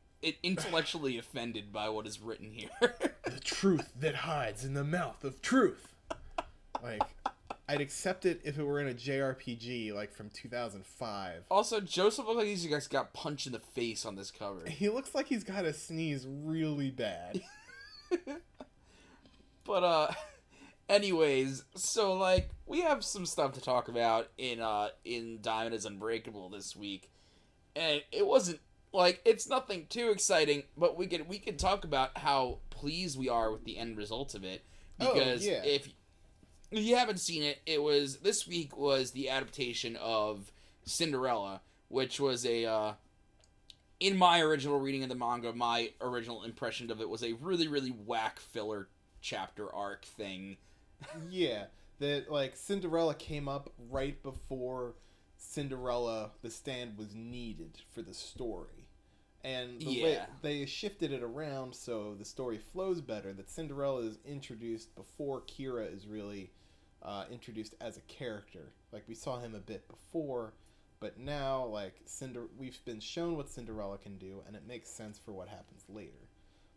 intellectually offended by what is written here. The truth that hides in the mouth of truth. Like, I'd accept it if it were in a J R P G, like, from two thousand five. Also, Joseph looks like he's guys got punched in the face on this cover. He looks like he's got a sneeze really bad. But, uh... anyways, so, like, we have some stuff to talk about in, uh, in Diamond is Unbreakable this week. And it wasn't, like, it's nothing too exciting, but we could, we could talk about how pleased we are with the end result of it. Because oh, yeah. if... If you haven't seen it, it was this week was the adaptation of Cinderella, which was a uh, in my original reading of the manga, my original impression of it was a really, really whack filler chapter arc thing. Yeah, that like Cinderella came up right before Cinderella the Stand was needed for the story, and the yeah. way they shifted it around so the story flows better. That Cinderella is introduced before Kira is really. Uh, introduced as a character. Like, we saw him a bit before, but now, like, Cinder- we've been shown what Cinderella can do, and it makes sense for what happens later.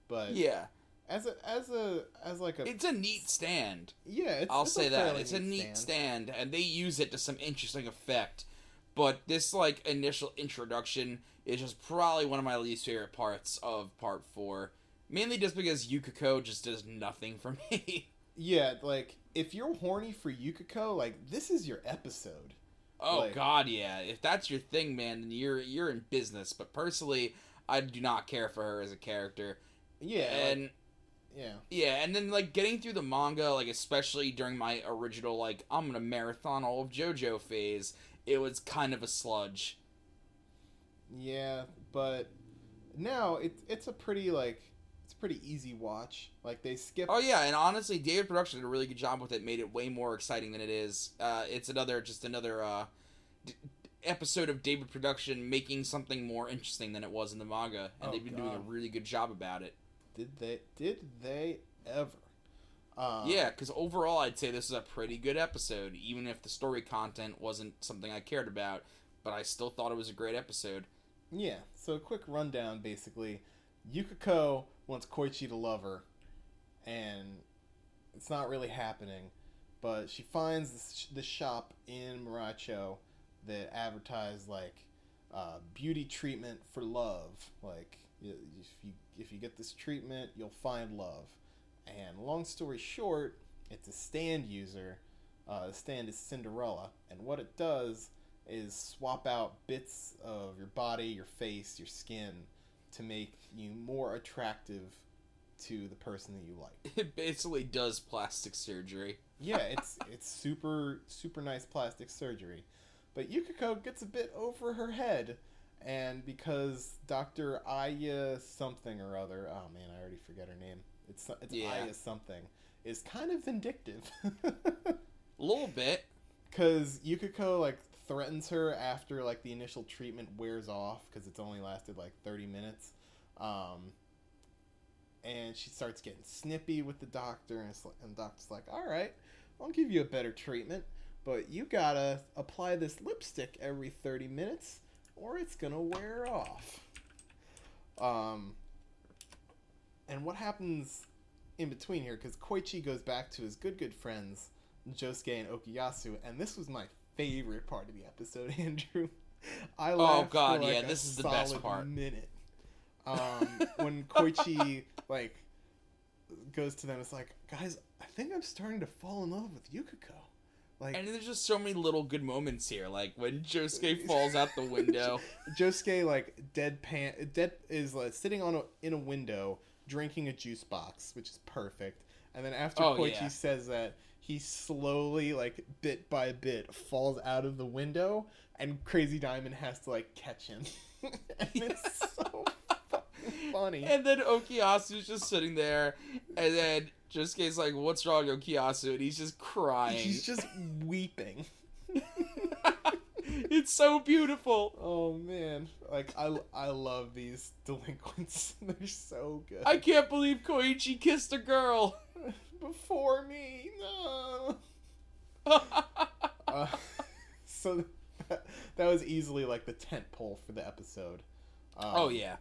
But... yeah. As a... As a... As, like, a... It's a neat stand. Yeah, it's I'll it's say that. It's neat a neat stand. stand, and they use it to some interesting effect, but this, like, initial introduction is just probably one of my least favorite parts of Part four. Mainly just because Yukako just does nothing for me. Yeah, like... If you're horny for Yukiko, like, this is your episode. Oh, like, God, yeah. If that's your thing, man, then you're, you're in business. But personally, I do not care for her as a character. Yeah. And, like, yeah. Yeah, and then, like, getting through the manga, like, especially during my original, like, I'm gonna marathon all of JoJo phase, it was kind of a sludge. Yeah, but now it, it's a pretty, like... It's a pretty easy watch. Like, they skip... Oh, yeah, and honestly, David Production did a really good job with it. Made it way more exciting than it is. Uh, it's another... Just another uh, d- episode of David Production making something more interesting than it was in the manga. And oh, they've been God. doing a really good job about it. Did they... Did they ever? Um, yeah, because overall, I'd say this is a pretty good episode. Even if the story content wasn't something I cared about. But I still thought it was a great episode. Yeah, so a quick rundown, basically. Yukako... wants Koichi to love her, and it's not really happening, but she finds this, this shop in Morioh Cho that advertised, like, uh, beauty treatment for love. Like, if you, if you get this treatment, you'll find love. And long story short, it's a stand user. Uh, the stand is Cinderella, and what it does is swap out bits of your body, your face, your skin, to make you more attractive to the person that you like. It basically does plastic surgery. Yeah, it's it's super, super nice plastic surgery. But Yukiko gets a bit over her head, and because Doctor Aya something or other, oh man, I already forget her name, it's, it's yeah. Aya something, is kind of vindictive. A little bit. Because Yukiko, like, threatens her after, like, the initial treatment wears off, because it's only lasted, like, thirty minutes. Um, and she starts getting snippy with the doctor, and, it's, and the doctor's like, all right, I'll give you a better treatment, but you gotta apply this lipstick every thirty minutes, or it's gonna wear off. Um, and what happens in between here, because Koichi goes back to his good, good friends, Josuke and Okuyasu, and this was my favorite part of the episode, Andrew. I laughed oh god, for like yeah, a this is the best part. Minute. Um, when Koichi like goes to them, it's like, guys, I think I'm starting to fall in love with Yukiko. Like, and there's just so many little good moments here, like when Josuke falls out the window. Josuke like deadpan, dead is like sitting on a, in a window drinking a juice box, which is perfect. And then after oh, Koichi yeah. says that. He slowly, like, bit by bit, falls out of the window, and Crazy Diamond has to, like, catch him. And it's so fucking funny. And then Okuyasu's just sitting there, and then Josuke's like, what's wrong, Okuyasu? And he's just crying. He's just weeping. It's so beautiful. Oh, man. Like, I, I love these delinquents. They're so good. I can't believe Koichi kissed a girl. Before me, no. uh, so that, that was easily like the tent pole for the episode. Um, oh yeah.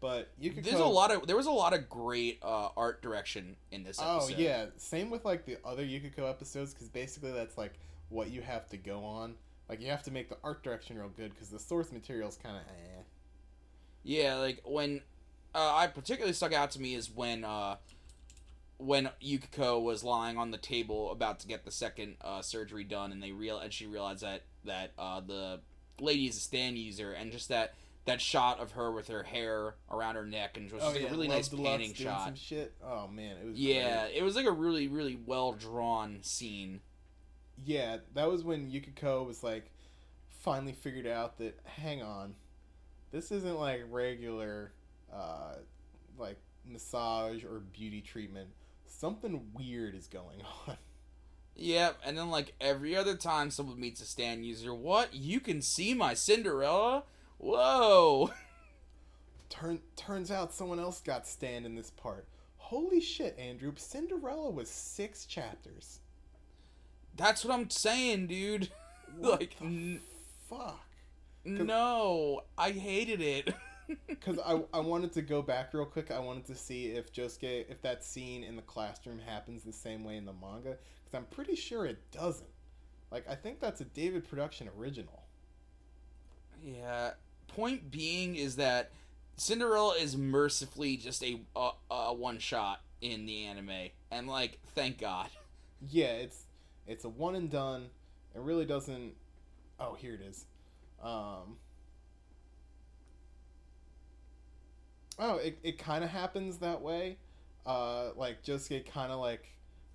But you could. There's a lot of there was a lot of great uh, art direction in this episode. Oh yeah, same with like the other Yukiko episodes, because basically that's like what you have to go on. Like you have to make the art direction real good because the source material's kind of eh. Yeah, like when uh, I particularly stuck out to me is when uh, when Yukiko was lying on the table about to get the second uh, surgery done, and they real and she realized that that uh, the lady is a stand user, and just that. That shot of her with her hair around her neck and just oh, like yeah. a really Love nice panning shot. Some shit. Oh man, it was yeah, crazy. It was like a really, really well drawn scene. Yeah, that was when Yukiko was like finally figured out that hang on, this isn't like regular, uh, like massage or beauty treatment. Something weird is going on. Yeah, and then like every other time someone meets a stand user, what you can see my Cinderella. Whoa! Turn, turns out someone else got stand in this part. Holy shit, Andrew. Cinderella was six chapters. That's what I'm saying, dude. What like, the n- fuck. No, I hated it. Because I, I wanted to go back real quick. I wanted to see if Josuke, if that scene in the classroom happens the same way in the manga. Because I'm pretty sure it doesn't. Like, I think that's a David Production original. Yeah. Point being is that Cinderella is mercifully just a uh, uh, one shot in the anime, and like, thank God. Yeah, it's it's a one and done. It really doesn't. Oh, here it is. Um. Oh, it it kind of happens that way. Uh, like Josuke kind of like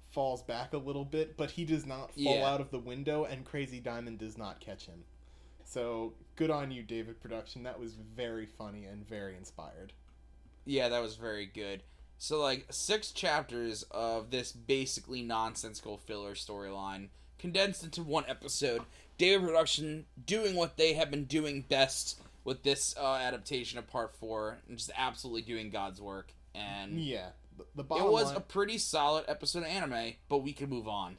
falls back a little bit, but he does not fall yeah. out of the window, and Crazy Diamond does not catch him. So, good on you, David Production. That was very funny and very inspired. Yeah, that was very good. So, like, six chapters of this basically nonsensical filler storyline condensed into one episode. David Production doing what they have been doing best with this uh, adaptation of Part four, and just absolutely doing God's work. And yeah, the bottom it was line... a pretty solid episode of anime, but we can move on.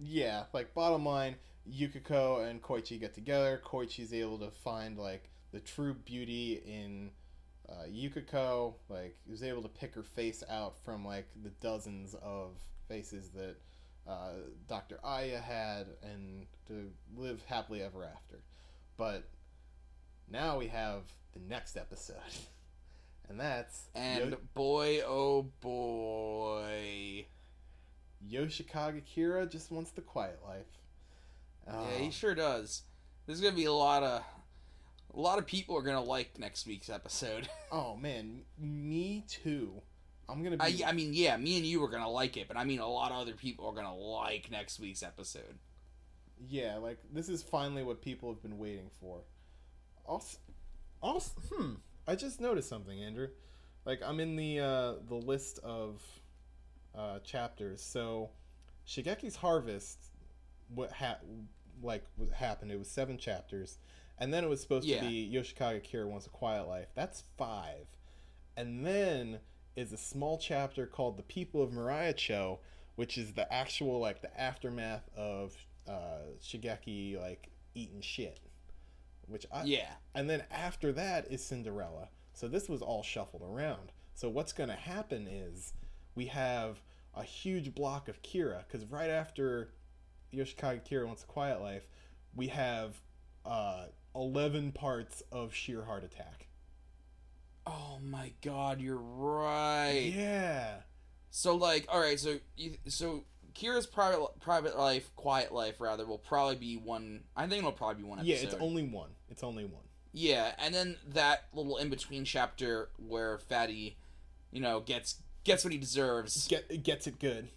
Yeah, like, bottom line... Yukiko and Koichi get together. Koichi's able to find, like, the true beauty in uh, Yukiko. Like, he was able to pick her face out from, like, the dozens of faces that uh, Doctor Aya had, and to live happily ever after. But now we have the next episode. And that's... And Yo- boy, oh boy. Yoshikage Kira just wants the quiet life. Oh. Yeah, he sure does. There's gonna be a lot of, a lot of people are gonna like next week's episode. Oh man, me too. I'm gonna. Be... I, I mean, yeah, me and you are gonna like it, but I mean, a lot of other people are gonna like next week's episode. Yeah, like this is finally what people have been waiting for. Also, also, hmm. I just noticed something, Andrew. Like I'm in the uh, the list of uh, chapters. So, Shigeki's Harvest. What ha- like what happened? It was seven chapters, and then it was supposed yeah. to be Yoshikage Kira Wants a Quiet Life. That's five, and then is a small chapter called The People of Morioh Cho, which is the actual like the aftermath of uh, Shigeki like eating shit. Which I yeah, and then after that is Cinderella. So this was all shuffled around. So what's going to happen is we have a huge block of Kira because right after. Yoshikage Kira Wants a Quiet Life, we have uh, eleven parts of Sheer Heart Attack. Oh my god, you're right. Yeah. So like, alright, so you, so Kira's private private life, quiet life rather, will probably be one, I think it'll probably be one episode. Yeah, it's only one. It's only one. Yeah, and then that little in-between chapter where Fatty, you know, gets gets what he deserves. Get, gets it good.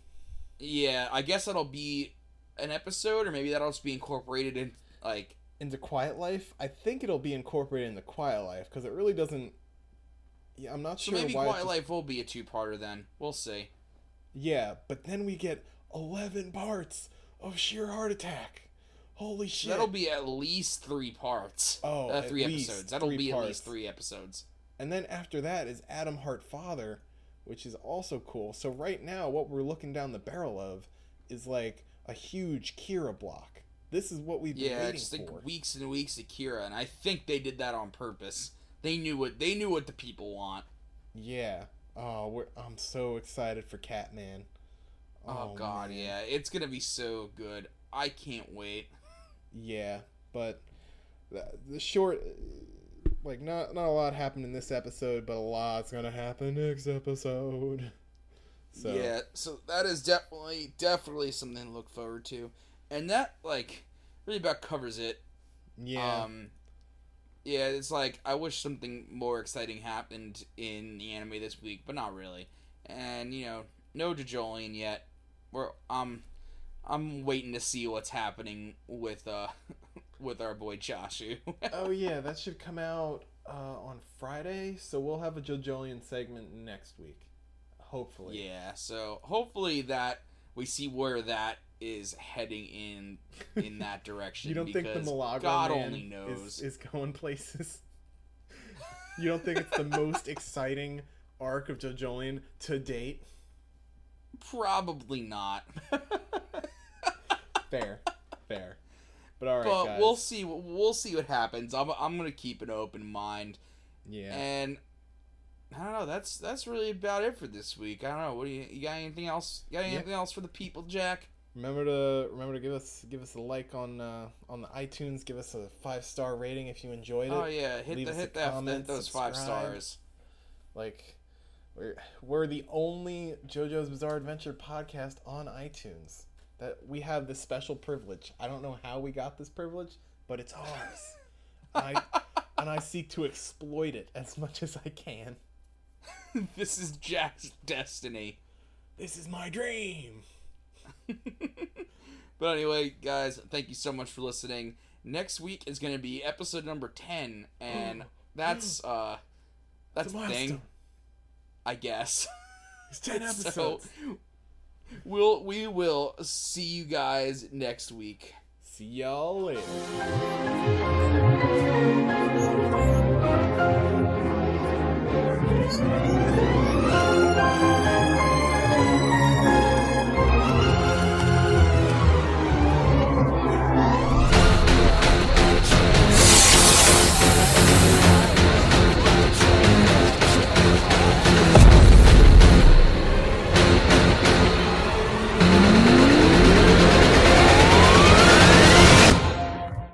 Yeah, I guess that'll be an episode, or maybe that'll just be incorporated in like into Quiet Life. I think it'll be incorporated into Quiet Life because it really doesn't. Yeah, I'm not so sure. Maybe why Quiet just... Life will be a two-parter then. We'll see. Yeah, but then we get eleven parts of Sheer Heart Attack. Holy shit! That'll be at least three parts. Oh, uh, three episodes. That'll three be parts. At least three episodes. And then after that is Adam Heart Father, which is also cool. So right now, what we're looking down the barrel of is like. A huge Kira block. This is what we've been yeah, waiting just like for. Yeah, it's like weeks and weeks of Kira, and I think they did that on purpose. They knew what they knew what the people want. Yeah. Oh, we're, I'm so excited for Catman. Oh, oh God, man. Yeah. It's going to be so good. I can't wait. Yeah, but the, the short... Like, not not a lot happened in this episode, but a lot's going to happen next episode. So. Yeah, so that is definitely, definitely something to look forward to. And that, like, really about covers it. Yeah. Um, yeah, it's like, I wish something more exciting happened in the anime this week, but not really. And, you know, no JoJolion yet. We're, um, I'm waiting to see what's happening with, uh... with our boy Chashu. Oh yeah, that should come out uh, on Friday, so we'll have a JoJolion segment next week. Hopefully. Yeah, so hopefully that we see where that is heading in in that direction. You don't think the Milagro God Man only knows. Is, is going places? You don't think it's the most exciting arc of JoJolion to date? Probably not. Fair. Fair. But all right, but guys. we'll see. We'll see what happens. I'm I'm gonna keep an open mind. Yeah. And I don't know. That's that's really about it for this week. I don't know. What do you, you got? Anything else? You got anything yeah. else for the people, Jack? Remember to remember to give us give us a like on uh, on the iTunes. Give us a five star rating if you enjoyed it. Oh yeah, hit Leave the hit that comment, those subscribe. five stars. Like we're we're the only JoJo's Bizarre Adventure podcast on iTunes. That we have this special privilege. I don't know how we got this privilege, but it's ours. I and I seek to exploit it as much as I can. This is Jack's destiny. This is my dream. But anyway, guys, thank you so much for listening. Next week is going to be episode number ten, and Ooh. that's uh, that's the thing. I guess it's ten episodes. So, We'll, we will see you guys next week. See y'all later.